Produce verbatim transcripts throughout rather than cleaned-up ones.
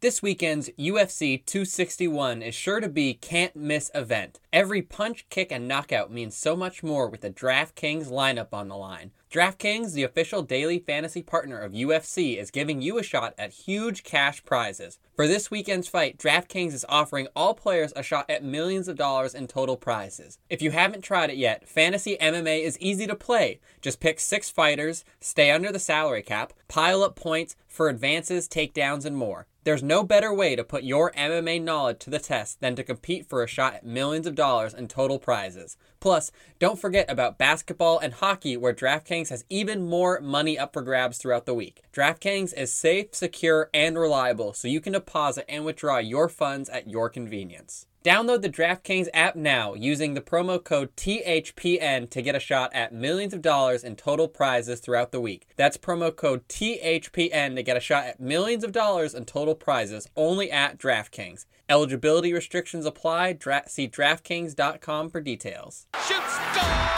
This weekend's U F C two sixty-one is sure to be a can't-miss event. Every punch, kick, and knockout means so much more with the DraftKings lineup on the line. DraftKings, the official daily fantasy partner of U F C, is giving you a shot at huge cash prizes. For this weekend's fight, DraftKings is offering all players a shot at millions of dollars in total prizes. If you haven't tried it yet, Fantasy M M A is easy to play. Just pick six fighters, stay under the salary cap, pile up points for advances, takedowns, and more. There's no better way to put your M M A knowledge to the test than to compete for a shot at millions of dollars in total prizes. Plus, don't forget about basketball and hockey, where DraftKings has even more money up for grabs throughout the week. DraftKings is safe, secure, and reliable, so you can deposit and withdraw your funds at your convenience. Download the DraftKings app now using the promo code T H P N to get a shot at millions of dollars in total prizes throughout the week. That's promo code T H P N to get a shot at millions of dollars in total prizes only at DraftKings. Eligibility restrictions apply. Dra- see DraftKings dot com for details. Shoot, score!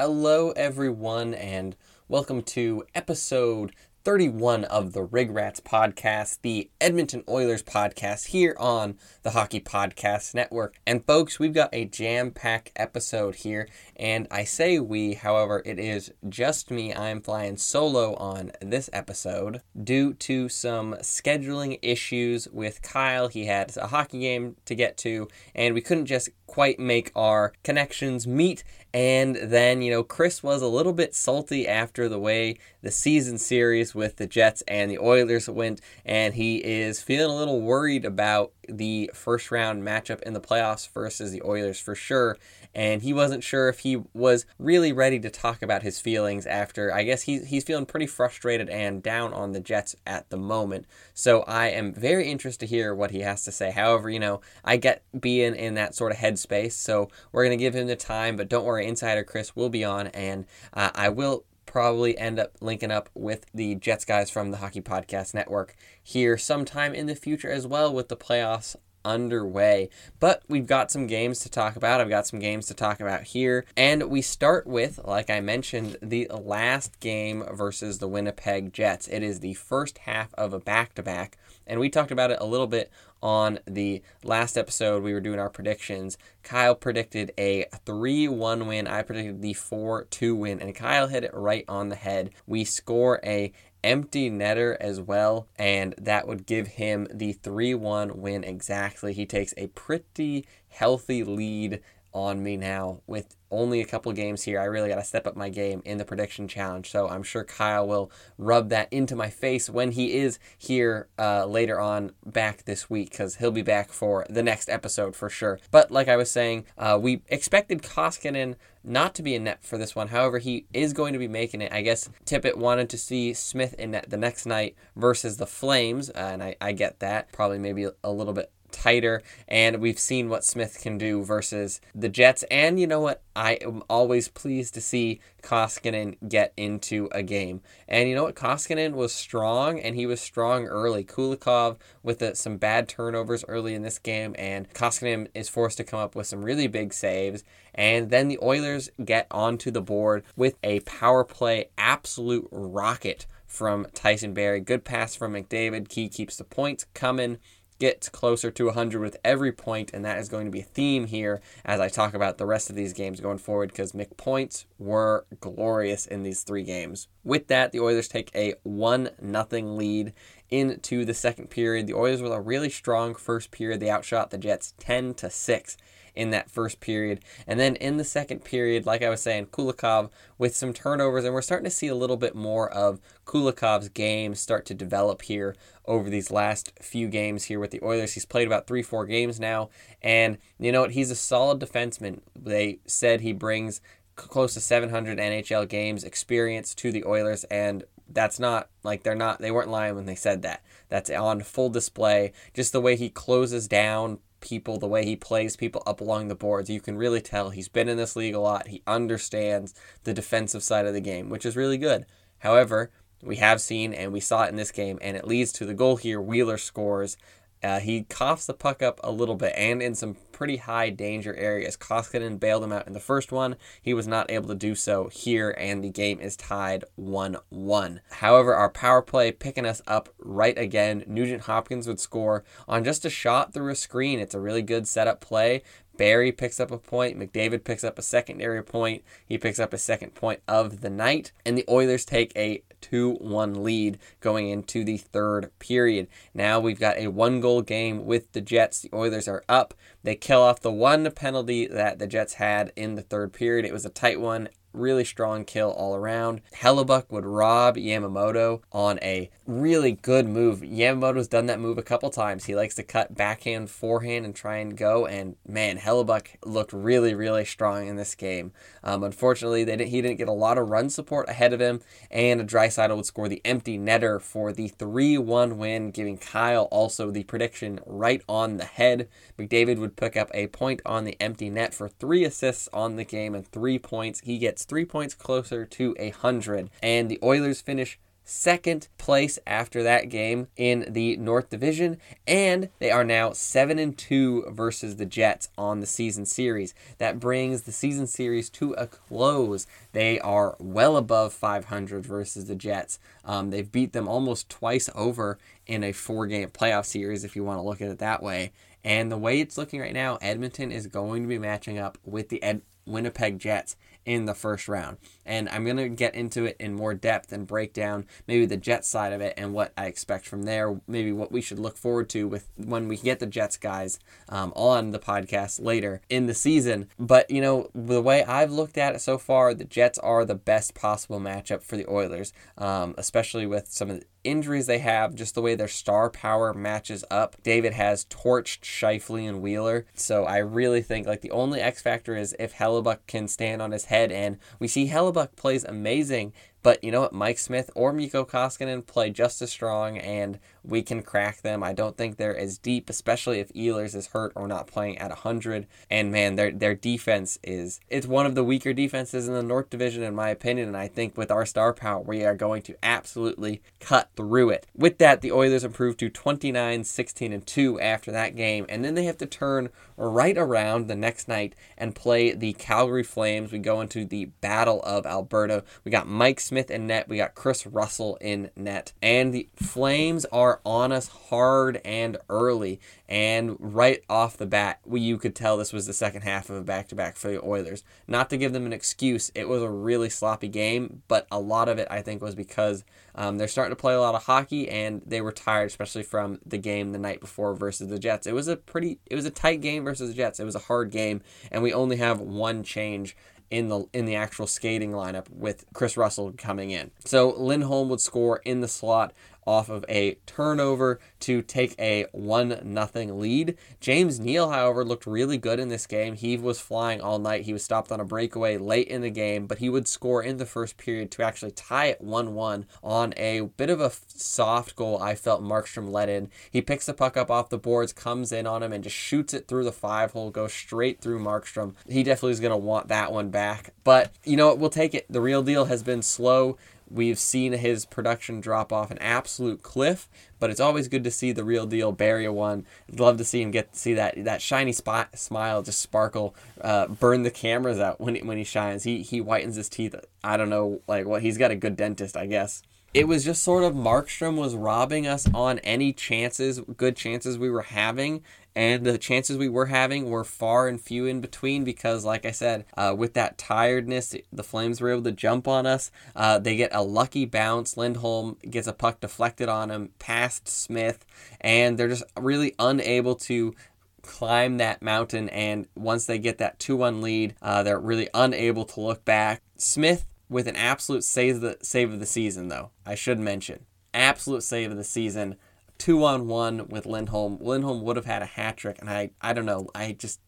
Hello everyone, and welcome to episode thirty-one of the Rig Rats podcast, the Edmonton Oilers podcast here on the Hockey Podcast Network. And folks, we've got a jam-packed episode here, and I say we, however, it is just me. I'm flying solo on this episode due to some scheduling issues with Kyle. He had a hockey game to get to, and we couldn't just quite make our connections meet. And then, you know, Chris was a little bit salty after the way the season series with the Jets and the Oilers went, and he is feeling a little worried about the first round matchup in the playoffs versus the Oilers for sure. And he wasn't sure if he was really ready to talk about his feelings after. I guess he's, he's feeling pretty frustrated and down on the Jets at the moment. So I am very interested to hear what he has to say. However, you know, I get being in that sort of headspace, so we're going to give him the time, but don't worry. Insider Chris will be on, and uh, I will probably end up linking up with the Jets guys from the Hockey Podcast Network here sometime in the future as well with the playoffs underway. But we've got some games to talk about. I've got some games to talk about here, and we start with, like I mentioned, the last game versus the Winnipeg Jets. It is the first half of a back-to-back, and we talked about it a little bit on the last episode. We were doing our predictions. Kyle predicted a three one win. I predicted the four two win, and Kyle hit it right on the head. We score a empty netter as well, and that would give him the three one win exactly. He takes a pretty healthy lead on me now with only a couple games here. I really got to step up my game in the prediction challenge, so I'm sure Kyle will rub that into my face when he is here uh, later on back this week, because he'll be back for the next episode for sure. But like I was saying, uh, we expected Koskinen not to be in net for this one. However, he is going to be making it. I guess Tippett wanted to see Smith in net the next night versus the Flames, uh, and I, I get that. Probably maybe a little bit tighter, and we've seen what Smith can do versus the Jets. And you know what? I am always pleased to see Koskinen get into a game. And you know what? Koskinen was strong, and he was strong early. Kulikov with a, some bad turnovers early in this game, and Koskinen is forced to come up with some really big saves. And then the Oilers get onto the board with a power play absolute rocket from Tyson Barrie. Good pass from McDavid. He keeps the points coming. Gets closer to one hundred with every point, and that is going to be a theme here as I talk about the rest of these games going forward, because McPoints were glorious in these three games. With that, the Oilers take a one nothing lead into the second period. The Oilers with a really strong first period. They outshot the Jets ten to six. in that first period. And then in the second period, like I was saying, Kulikov with some turnovers, and we're starting to see a little bit more of Kulikov's game start to develop here over these last few games here with the Oilers. He's played about three, four games now, and you know what? He's a solid defenseman. They said he brings close to seven hundred N H L games experience to the Oilers, and that's not like they're not they weren't lying when they said that. That's on full display. Just the way he closes down people, the way he plays people up along the boards, you can really tell he's been in this league a lot. He understands the defensive side of the game, which is really good. However, we have seen, and we saw it in this game, and it leads to the goal here. Wheeler scores. Uh, he coughs the puck up a little bit, and in some pretty high danger areas. Koskinen bailed him out in the first one. He was not able to do so here, and the game is tied one one. However, our power play picking us up right again. Nugent-Hopkins would score on just a shot through a screen. It's a really good setup play. Barrie picks up a point. McDavid picks up a secondary point. He picks up his second point of the night. And the Oilers take a two one lead going into the third period. Now we've got a one-goal game with the Jets. The Oilers are up. They kill off the one penalty that the Jets had in the third period. It was a tight one. Really strong kill all around. Hellebuck would rob Yamamoto on a really good move. Yamamoto's done that move a couple times. He likes to cut backhand, forehand, and try and go. And man, Hellebuck looked really, really strong in this game. Um, unfortunately, they didn't, he didn't get a lot of run support ahead of him. And Dreisaitl would score the empty netter for the three one win, giving Kyle also the prediction right on the head. McDavid would pick up a point on the empty net for three assists on the game and three points. He gets three points closer to one hundred, and the Oilers finish second place after that game in the North Division, and they are now seven and two versus the Jets on the season series. That brings the season series to a close. They are well above five hundred versus the Jets. Um, they've beat them almost twice over in a four-game playoff series, if you want to look at it that way. And the way it's looking right now, Edmonton is going to be matching up with the Ed- Winnipeg Jets in the first round. And I'm going to get into it in more depth and break down maybe the Jets side of it and what I expect from there, maybe what we should look forward to with when we get the Jets guys um, on the podcast later in the season. But, you know, the way I've looked at it so far, the Jets are the best possible matchup for the Oilers, um, especially with some of the injuries they have, just the way their star power matches up. David has torched Scheifele and Wheeler, so I really think like the only X factor is if Hellebuck can stand on his head, and we see Hellebuck plays amazing, but you know what, Mike Smith or Mikko Koskinen play just as strong, and we can crack them. I don't think they're as deep, especially if Ehlers is hurt or not playing at one hundred. And man, their their defense is, it's one of the weaker defenses in the North Division, in my opinion. And I think with our star power, we are going to absolutely cut through it. With that, the Oilers improved to twenty-nine, sixteen, and two after that game. And then they have to turn right around the next night and play the Calgary Flames. We go into the Battle of Alberta. We got Mike Smith in net. We got Chris Russell in net. And the Flames are on us hard and early, and right off the bat, we, you could tell this was the second half of a back-to-back for the Oilers. Not to give them an excuse, it was a really sloppy game, but a lot of it, I think, was because um, they're starting to play a lot of hockey, and they were tired, especially from the game the night before versus the Jets. It was a pretty, it was a tight game versus the Jets. It was a hard game, and we only have one change in the in the actual skating lineup with Chris Russell coming in. So Lindholm would score in the slot off of a turnover to take a one nothing lead. James Neal, however, looked really good in this game. He was flying all night. He was stopped on a breakaway late in the game, but he would score in the first period to actually tie it one one on a bit of a soft goal I felt Markstrom let in. He picks the puck up off the boards, comes in on him, and just shoots it through the five-hole, goes straight through Markstrom. He definitely is going to want that one back, but you know what? We'll take it. The real deal has been slow. We've seen his production drop off an absolute cliff, but it's always good to see the real deal. Barrie won. I'd love to see him get see that that shiny spot smile just sparkle, uh, burn the cameras out when when he shines. He he whitens his teeth. I don't know, like what well, he's got a good dentist, I guess. It was just sort of Markstrom was robbing us on any chances, good chances we were having. And the chances we were having were far and few in between because, like I said, uh, with that tiredness, the Flames were able to jump on us. Uh, they get a lucky bounce. Lindholm gets a puck deflected on him past Smith, and they're just really unable to climb that mountain, and once they get that two one lead, uh, they're really unable to look back. Smith with an absolute save of the, save of the season, though, I should mention. Absolute save of the season. Two-on-one with Lindholm. Lindholm would have had a hat trick, and I, I don't know. I just,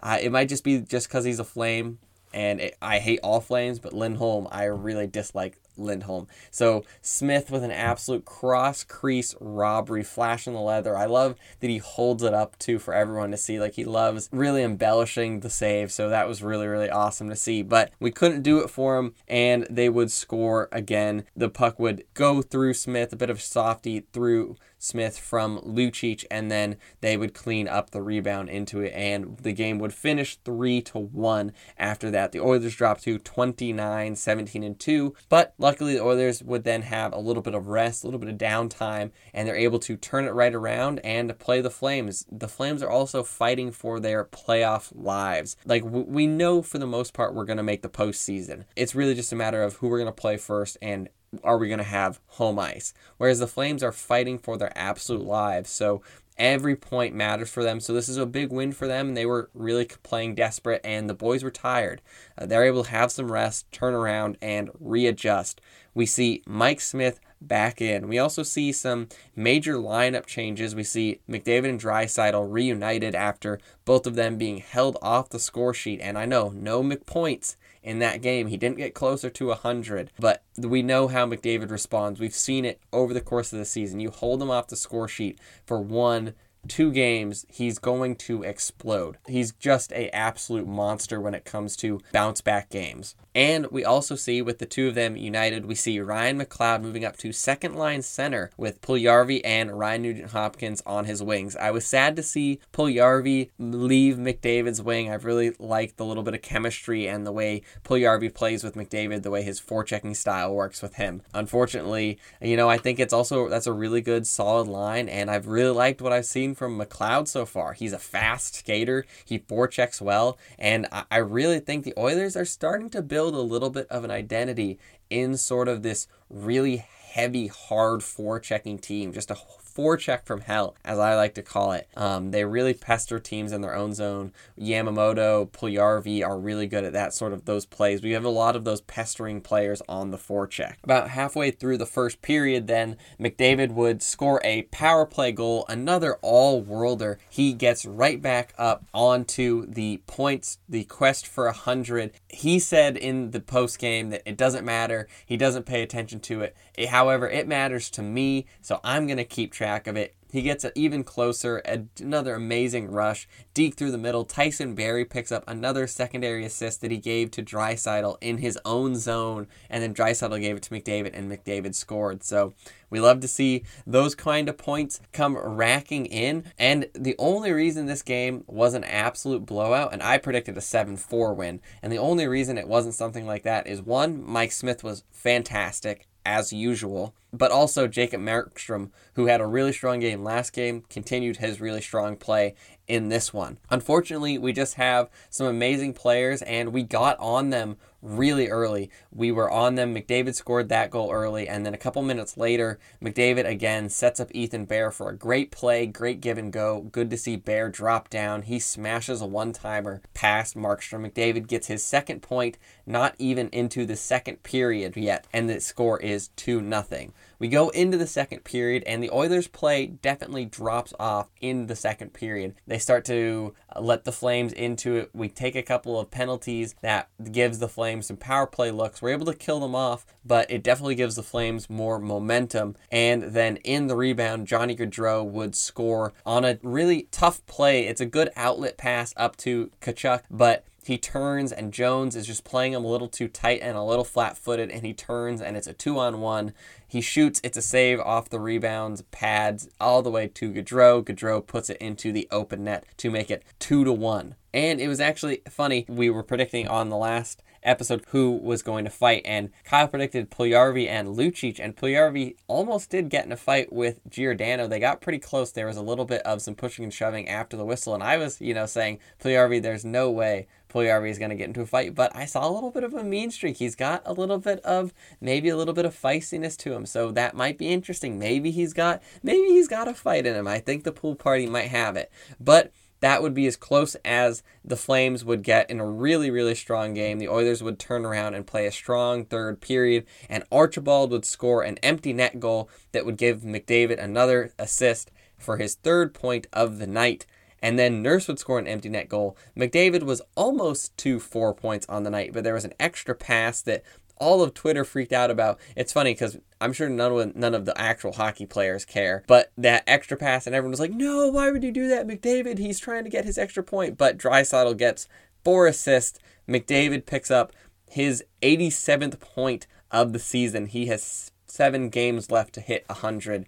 uh, it might just be just because he's a Flame, and it, I hate all Flames, but Lindholm, I really dislike Lindholm. So Smith with an absolute cross-crease robbery, flash in the leather. I love that he holds it up, too, for everyone to see. Like, he loves really embellishing the save, so that was really, really awesome to see. But we couldn't do it for him, and they would score again. The puck would go through Smith, a bit of softy through Smith from Lucic, and then they would clean up the rebound into it, and the game would finish three to one after that. The Oilers dropped to twenty-nine seventeen and two, but luckily the Oilers would then have a little bit of rest, a little bit of downtime, and they're able to turn it right around and play the Flames. The Flames are also fighting for their playoff lives. Like, we know for the most part we're going to make the postseason. It's really just a matter of who we're going to play first and are we going to have home ice? Whereas the Flames are fighting for their absolute lives. So every point matters for them. So this is a big win for them. They were really playing desperate, and the boys were tired. Uh, they're able to have some rest, turn around, and readjust. We see Mike Smith back in. We also see some major lineup changes. We see McDavid and Dreisaitl reunited after both of them being held off the score sheet. And I know, no McPoints in that game. He didn't get closer to one hundred, but we know how McDavid responds. We've seen it over the course of the season. You hold him off the score sheet for one, two games, he's going to explode. He's just a absolute monster when it comes to bounce back games. And we also see with the two of them united, we see Ryan McLeod moving up to second line center with Puljujärvi and Ryan Nugent-Hopkins on his wings. I was sad to see Puljujärvi leave McDavid's wing. I've really liked the little bit of chemistry and the way Puljujärvi plays with McDavid, the way his forechecking style works with him. Unfortunately, you know, I think it's also, that's a really good solid line, and I've really liked what I've seen from McLeod so far. He's a fast skater. He forechecks well, and I, I really think the Oilers are starting to build a little bit of an identity in sort of this really heavy, hard forechecking team, just a forecheck from hell, as I like to call it. Um, they really pester teams in their own zone. Yamamoto, Puljujärvi are really good at that sort of those plays. We have a lot of those pestering players on the forecheck. About halfway through the first period, then McDavid would score a power play goal, another all-worlder. He gets right back up onto the points, the quest for a hundred. He said in the post game that it doesn't matter. He doesn't pay attention to it. it however, it matters to me, so I'm gonna keep track of it. He gets it even closer, another amazing rush, deep through the middle. Tyson Barrie picks up another secondary assist that he gave to Dreisaitl in his own zone, and then Dreisaitl gave it to McDavid, and McDavid scored. So we love to see those kind of points come racking in, and the only reason this game was an absolute blowout, and I predicted a seven four win, and the only reason it wasn't something like that is, one, Mike Smith was fantastic, as usual, but also Jacob Markstrom, who had a really strong game last game, continued his really strong play in this one. Unfortunately, we just have some amazing players, and we got on them really early. We were on them. McDavid scored that goal early, and then a couple minutes later, McDavid again sets up Ethan Bear for a great play, great give and go. Good to see Bear drop down. He smashes a one-timer past Markstrom. McDavid gets his second point, not even into the second period yet, and the score is two nothing. We go into the second period, and the Oilers' play definitely drops off in the second period. They start to let the Flames into it. We take a couple of penalties that gives the Flames some power play looks. We're able to kill them off, but it definitely gives the Flames more momentum. And then in the rebound, Johnny Gaudreau would score on a really tough play. It's a good outlet pass up to Tkachuk, but he turns, and Jones is just playing him a little too tight and a little flat-footed, and he turns, and it's a two-on-one. He shoots. It's a save off the rebounds, pads all the way to Gaudreau. Gaudreau puts it into the open net to make it two to one. And it was actually funny. We were predicting on the last episode who was going to fight, and Kyle predicted Puljujärvi and Lucic, and Puljujärvi almost did get in a fight with Giordano. They got pretty close. There was a little bit of some pushing and shoving after the whistle, and I was, you know, saying, Puljujärvi, there's no way Puljujärvi is going to get into a fight, but I saw a little bit of a mean streak. He's got a little bit of, maybe a little bit of feistiness to him, so that might be interesting. Maybe he's got, maybe he's got a fight in him. I think the pool party might have it, but that would be as close as the Flames would get in a really, really strong game. The Oilers would turn around and play a strong third period, and Archibald would score an empty net goal that would give McDavid another assist for his third point of the night. And then Nurse would score an empty net goal. McDavid was almost to four points on the night, but there was an extra pass that all of Twitter freaked out about. It's funny because I'm sure none of, none of the actual hockey players care, but that extra pass, and everyone was like, no, why would you do that, McDavid? He's trying to get his extra point. But Dreisaitl gets four assists. McDavid picks up his eighty-seventh point of the season. He has seven games left to hit one hundred.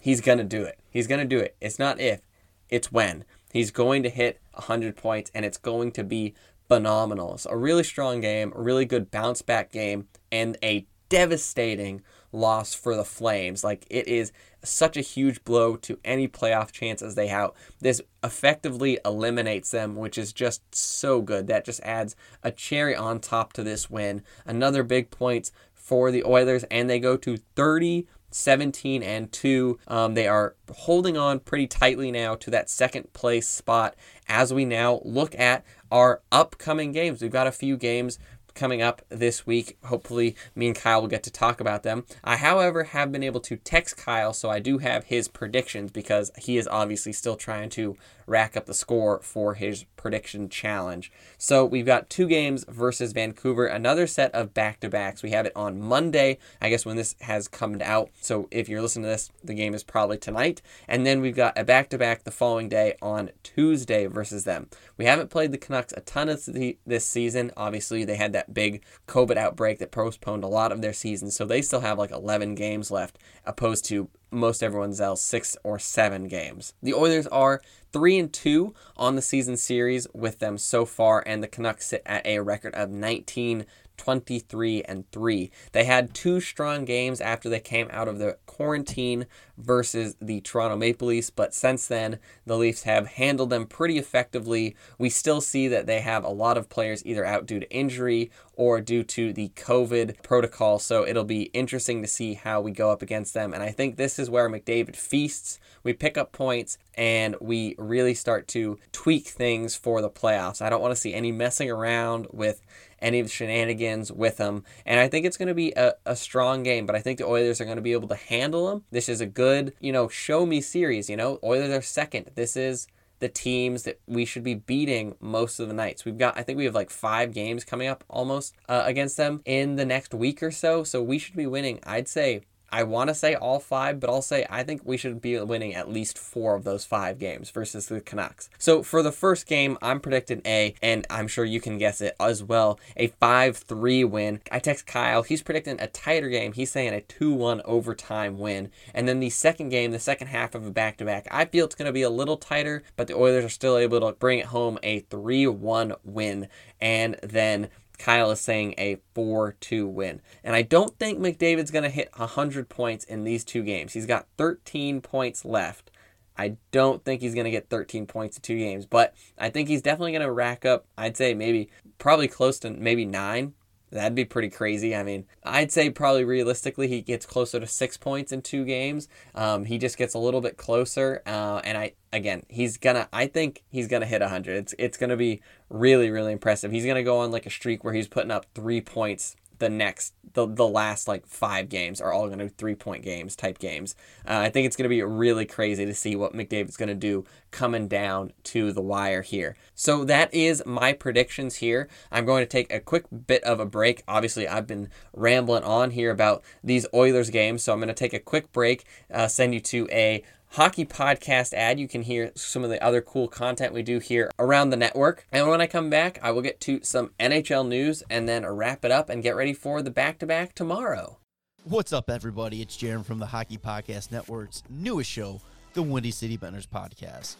He's going to do it. He's going to do it. It's not if, it's when. He's going to hit one hundred points, and it's going to be phenomenal. It's a really strong game, a really good bounce-back game, and a devastating loss for the Flames. Like, it is such a huge blow to any playoff chances they have. This effectively eliminates them, which is just so good. That just adds a cherry on top to this win. Another big points for the Oilers, and they go to thirty seventeen and two. Um, they are holding on pretty tightly now to that second place spot as we now look at our upcoming games. We've got a few games coming up this week. Hopefully me and Kyle will get to talk about them. I, however, have been able to text Kyle, so I do have his predictions because he is obviously still trying to rack up the score for his prediction challenge. So we've got two games versus Vancouver, another set of back-to-backs. We have it on Monday, I guess, when this has come out. So if you're listening to this, the game is probably tonight. And then we've got a back-to-back the following day on Tuesday versus them. We haven't played the Canucks a ton of the, this season. Obviously, they had that big COVID outbreak that postponed a lot of their season, so they still have like eleven games left opposed to most everyone's else six or seven games. The Oilers are three and two on the season series with them so far, and the Canucks sit at a record of nineteen twenty-three and three. They had two strong games after they came out of the quarantine versus the Toronto Maple Leafs, but since then the Leafs have handled them pretty effectively. We still see that they have a lot of players either out due to injury or due to the COVID protocol, so it'll be interesting to see how we go up against them. And I think this is where McDavid feasts. We pick up points and we really start to tweak things for the playoffs. I don't want to see any messing around with any of the shenanigans with them, and I think it's going to be a, a strong game, but I think the Oilers are going to be able to handle them. This is a good, you know, show me series. You know, Oilers are second. This is the teams that we should be beating most of the nights. We've got, I think we have like five games coming up almost uh, against them in the next week or so, so we should be winning, I'd say. I want to say all five, but I'll say I think we should be winning at least four of those five games versus the Canucks. So for the first game, I'm predicting a, and I'm sure you can guess it as well, a five three win. I text Kyle. He's predicting a tighter game. He's saying a two one overtime win. And then the second game, the second half of a back-to-back, I feel it's going to be a little tighter, but the Oilers are still able to bring it home, a three one win. And then Kyle is saying a four two win. And I don't think McDavid's going to hit one hundred points in these two games. He's got thirteen points left. I don't think he's going to get thirteen points in two games, but I think he's definitely going to rack up, I'd say maybe, probably close to maybe nine. That'd be pretty crazy. I mean, I'd say probably realistically he gets closer to six points in two games. Um, he just gets a little bit closer. Uh, and I again, he's gonna. I think he's gonna hit one hundred. It's it's gonna be really really impressive. He's gonna go on like a streak where he's putting up three points. The next, the the last like five games are all going to be three point games type games. Uh, I think it's going to be really crazy to see what McDavid's going to do coming down to the wire here. So that is my predictions here. I'm going to take a quick bit of a break. Obviously, I've been rambling on here about these Oilers games, so I'm going to take a quick break, uh, send you to a Hockey Podcast ad. You can hear some of the other cool content we do here around the network. And when I come back, I will get to some N H L news and then wrap it up and get ready for the back-to-back tomorrow. What's up, everybody? It's Jeremy from the Hockey Podcast Network's newest show, the Windy City Benders Podcast.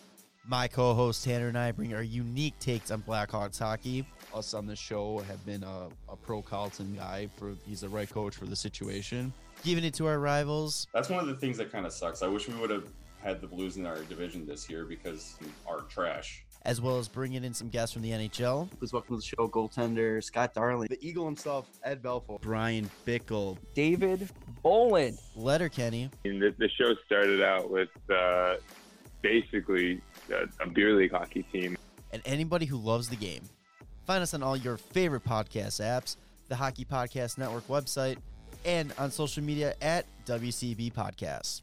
My co-host Tanner and I bring our unique takes on Blackhawks hockey. Us on this show have been a, a pro Carlton guy. For he's the right coach for the situation. Giving it to our rivals. That's one of the things that kind of sucks. I wish we would have had the Blues in our division this year because our trash. As well as bringing in some guests from the N H L. Please welcome to the show goaltender Scott Darling, the Eagle himself, Ed Belfour, Brian Bickle, David Boland, Letterkenny. And this, this show started out with uh, basically a, a beer league hockey team. And anybody who loves the game. Find us on all your favorite podcast apps, the Hockey Podcast Network website, and on social media at W C B Podcasts.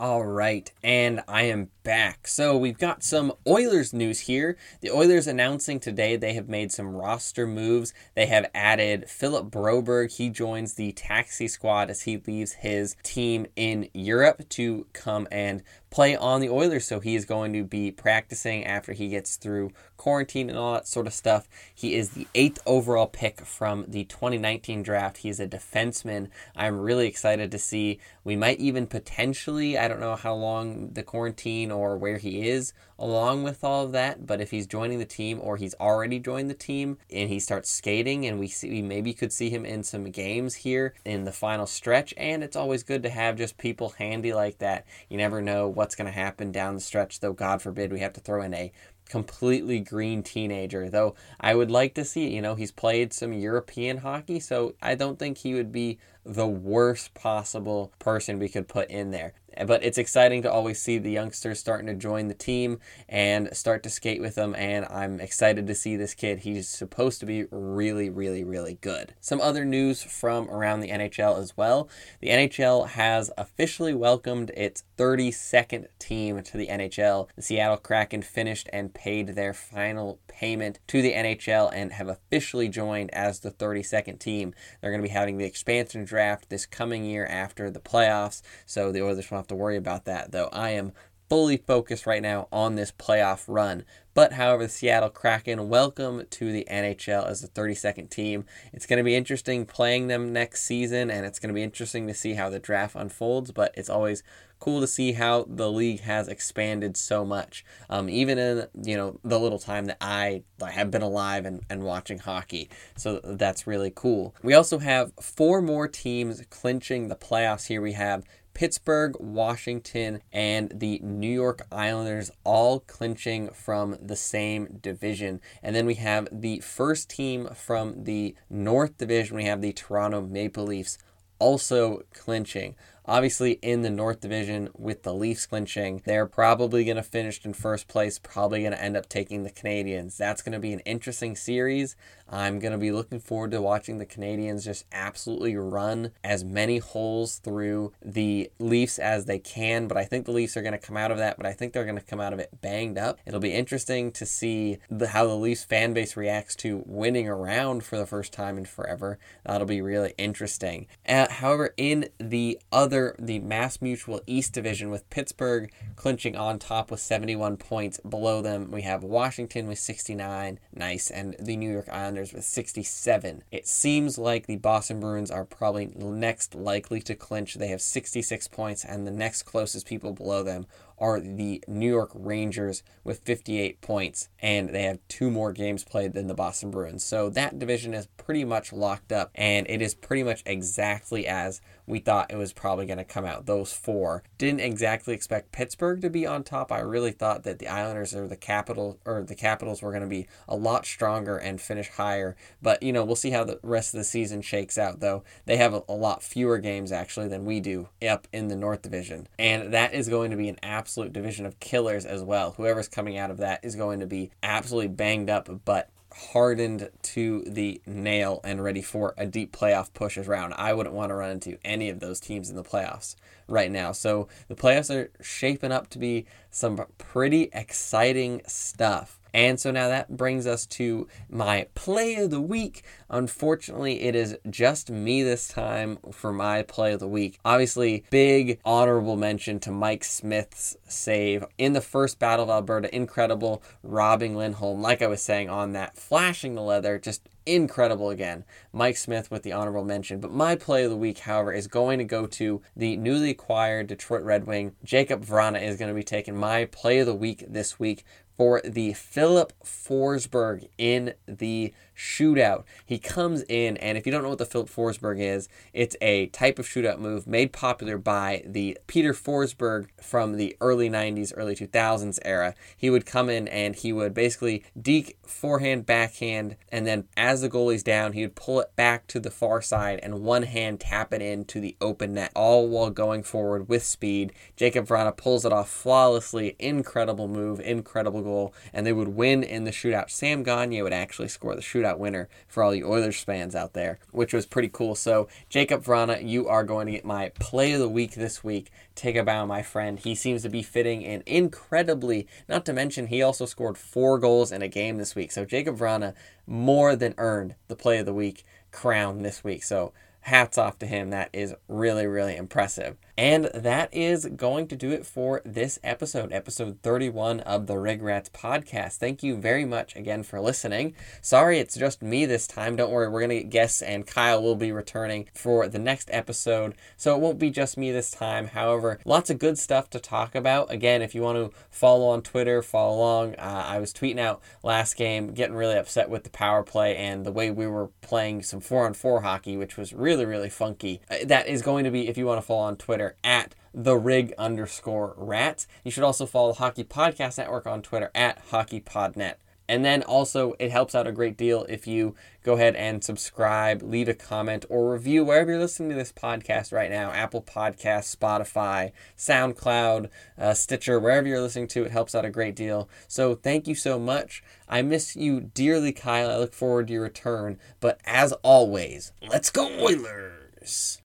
All right, and I am back. So we've got some Oilers news here. The Oilers announcing today they have made some roster moves. They have added Philip Broberg. He joins the taxi squad as he leaves his team in Europe to come and play on the Oilers. So he is going to be practicing after he gets through quarantine and all that sort of stuff. He is the eighth overall pick from the twenty nineteen draft. He is a defenseman. I'm really excited to see. We might even potentially, I don't know how long the quarantine or where he is along with all of that, but if he's joining the team or he's already joined the team and he starts skating, and we see, we maybe could see him in some games here in the final stretch. And it's always good to have just people handy like that. You never know what's going to happen down the stretch, though God forbid we have to throw in a completely green teenager, though I would like to see it. You know, he's played some European hockey, so I don't think he would be the worst possible person we could put in there. But it's exciting to always see the youngsters starting to join the team and start to skate with them, and I'm excited to see this kid. He's supposed to be really, really, really good. Some other news from around the N H L as well. The N H L has officially welcomed its thirty-second team to the N H L. The Seattle Kraken finished and paid their final payment to the N H L and have officially joined as the thirty-second team. They're going to be having the expansion draft this coming year after the playoffs, so the Oilers won't have to worry about that, though I am fully focused right now on this playoff run. But, however, the Seattle Kraken, welcome to the N H L as the thirty-second team. It's going to be interesting playing them next season, and it's going to be interesting to see how the draft unfolds, but it's always cool to see how the league has expanded so much. Um, even in, you know, the little time that I have been alive and, and watching hockey. So that's really cool. We also have four more teams clinching the playoffs here. We have Pittsburgh, Washington, and the New York Islanders all clinching from the same division. And then we have the first team from the North Division. We have the Toronto Maple Leafs also clinching. Obviously, in the North Division with the Leafs clinching, they're probably going to finish in first place, probably going to end up taking the Canadiens. That's going to be an interesting series. I'm going to be looking forward to watching the Canadiens just absolutely run as many holes through the Leafs as they can, but I think the Leafs are going to come out of that, but I think they're going to come out of it banged up. It'll be interesting to see the, how the Leafs fan base reacts to winning a round for the first time in forever. That'll be really interesting. Uh, however, in the other the MassMutual East Division with Pittsburgh clinching on top with seventy-one points. Below them, we have Washington with sixty-nine, nice, and the New York Islanders with sixty-seven. It seems like the Boston Bruins are probably next likely to clinch. They have sixty-six points, and the next closest people below them are the New York Rangers with fifty-eight points, and they have two more games played than the Boston Bruins. So that division is pretty much locked up, and it is pretty much exactly as we thought it was probably going to come out. Those four. Didn't exactly expect Pittsburgh to be on top. I really thought that the Islanders or the Capital or the Capitals were going to be a lot stronger and finish higher, but you know, we'll see how the rest of the season shakes out, though. They have a, a lot fewer games actually than we do up in the North Division, and that is going to be an absolute division of killers as well. Whoever's coming out of that is going to be absolutely banged up, but hardened to the nail and ready for a deep playoff push around. I wouldn't want to run into any of those teams in the playoffs right now. So the playoffs are shaping up to be some pretty exciting stuff. And so now that brings us to my play of the week. Unfortunately, it is just me this time for my play of the week. Obviously, big honorable mention to Mike Smith's save in the first Battle of Alberta. Incredible, robbing Lindholm, like I was saying on that, flashing the leather, just incredible again. Mike Smith with the honorable mention. But my play of the week, however, is going to go to the newly acquired Detroit Red Wing. Jacob Vrana is going to be taking my play of the week this week for the Philip Forsberg in the shootout. He comes in, and if you don't know what the Philip Forsberg is, it's a type of shootout move made popular by the Peter Forsberg from the early nineties, early two thousands era. He would come in, and he would basically deke forehand, backhand, and then as the goalie's down, he would pull it back to the far side and one hand tap it into the open net, all while going forward with speed. Jacob Vrana pulls it off flawlessly. Incredible move, incredible goal, and they would win in the shootout. Sam Gagner would actually score the shootout winner for all you Oilers fans out there, which was pretty cool. So, Jacob Vrana, you are going to get my play of the week this week. Take a bow, my friend. He seems to be fitting in incredibly, not to mention he also scored four goals in a game this week. So, Jacob Vrana more than earned the play of the week crown this week. So, hats off to him. That is really, really impressive. And that is going to do it for this episode, episode thirty-one of the Rig Rats podcast. Thank you very much again for listening. Sorry, it's just me this time. Don't worry, we're going to get guests, and Kyle will be returning for the next episode, so it won't be just me this time. However, lots of good stuff to talk about. Again, if you want to follow on Twitter, follow along. Uh, I was tweeting out last game, getting really upset with the power play and the way we were playing some four on four hockey, which was really, really funky. Uh, that is going to be, if you want to follow on Twitter, at the rig underscore rats. You should also follow Hockey Podcast Network on Twitter at hockeypodnet. And then also, it helps out a great deal if you go ahead and subscribe, leave a comment, or review wherever you're listening to this podcast right now. Apple Podcasts, Spotify, SoundCloud, uh, Stitcher, wherever you're listening to, it helps out a great deal. So thank you so much. I miss you dearly, Kyle. I look forward to your return. But as always, let's go Oilers!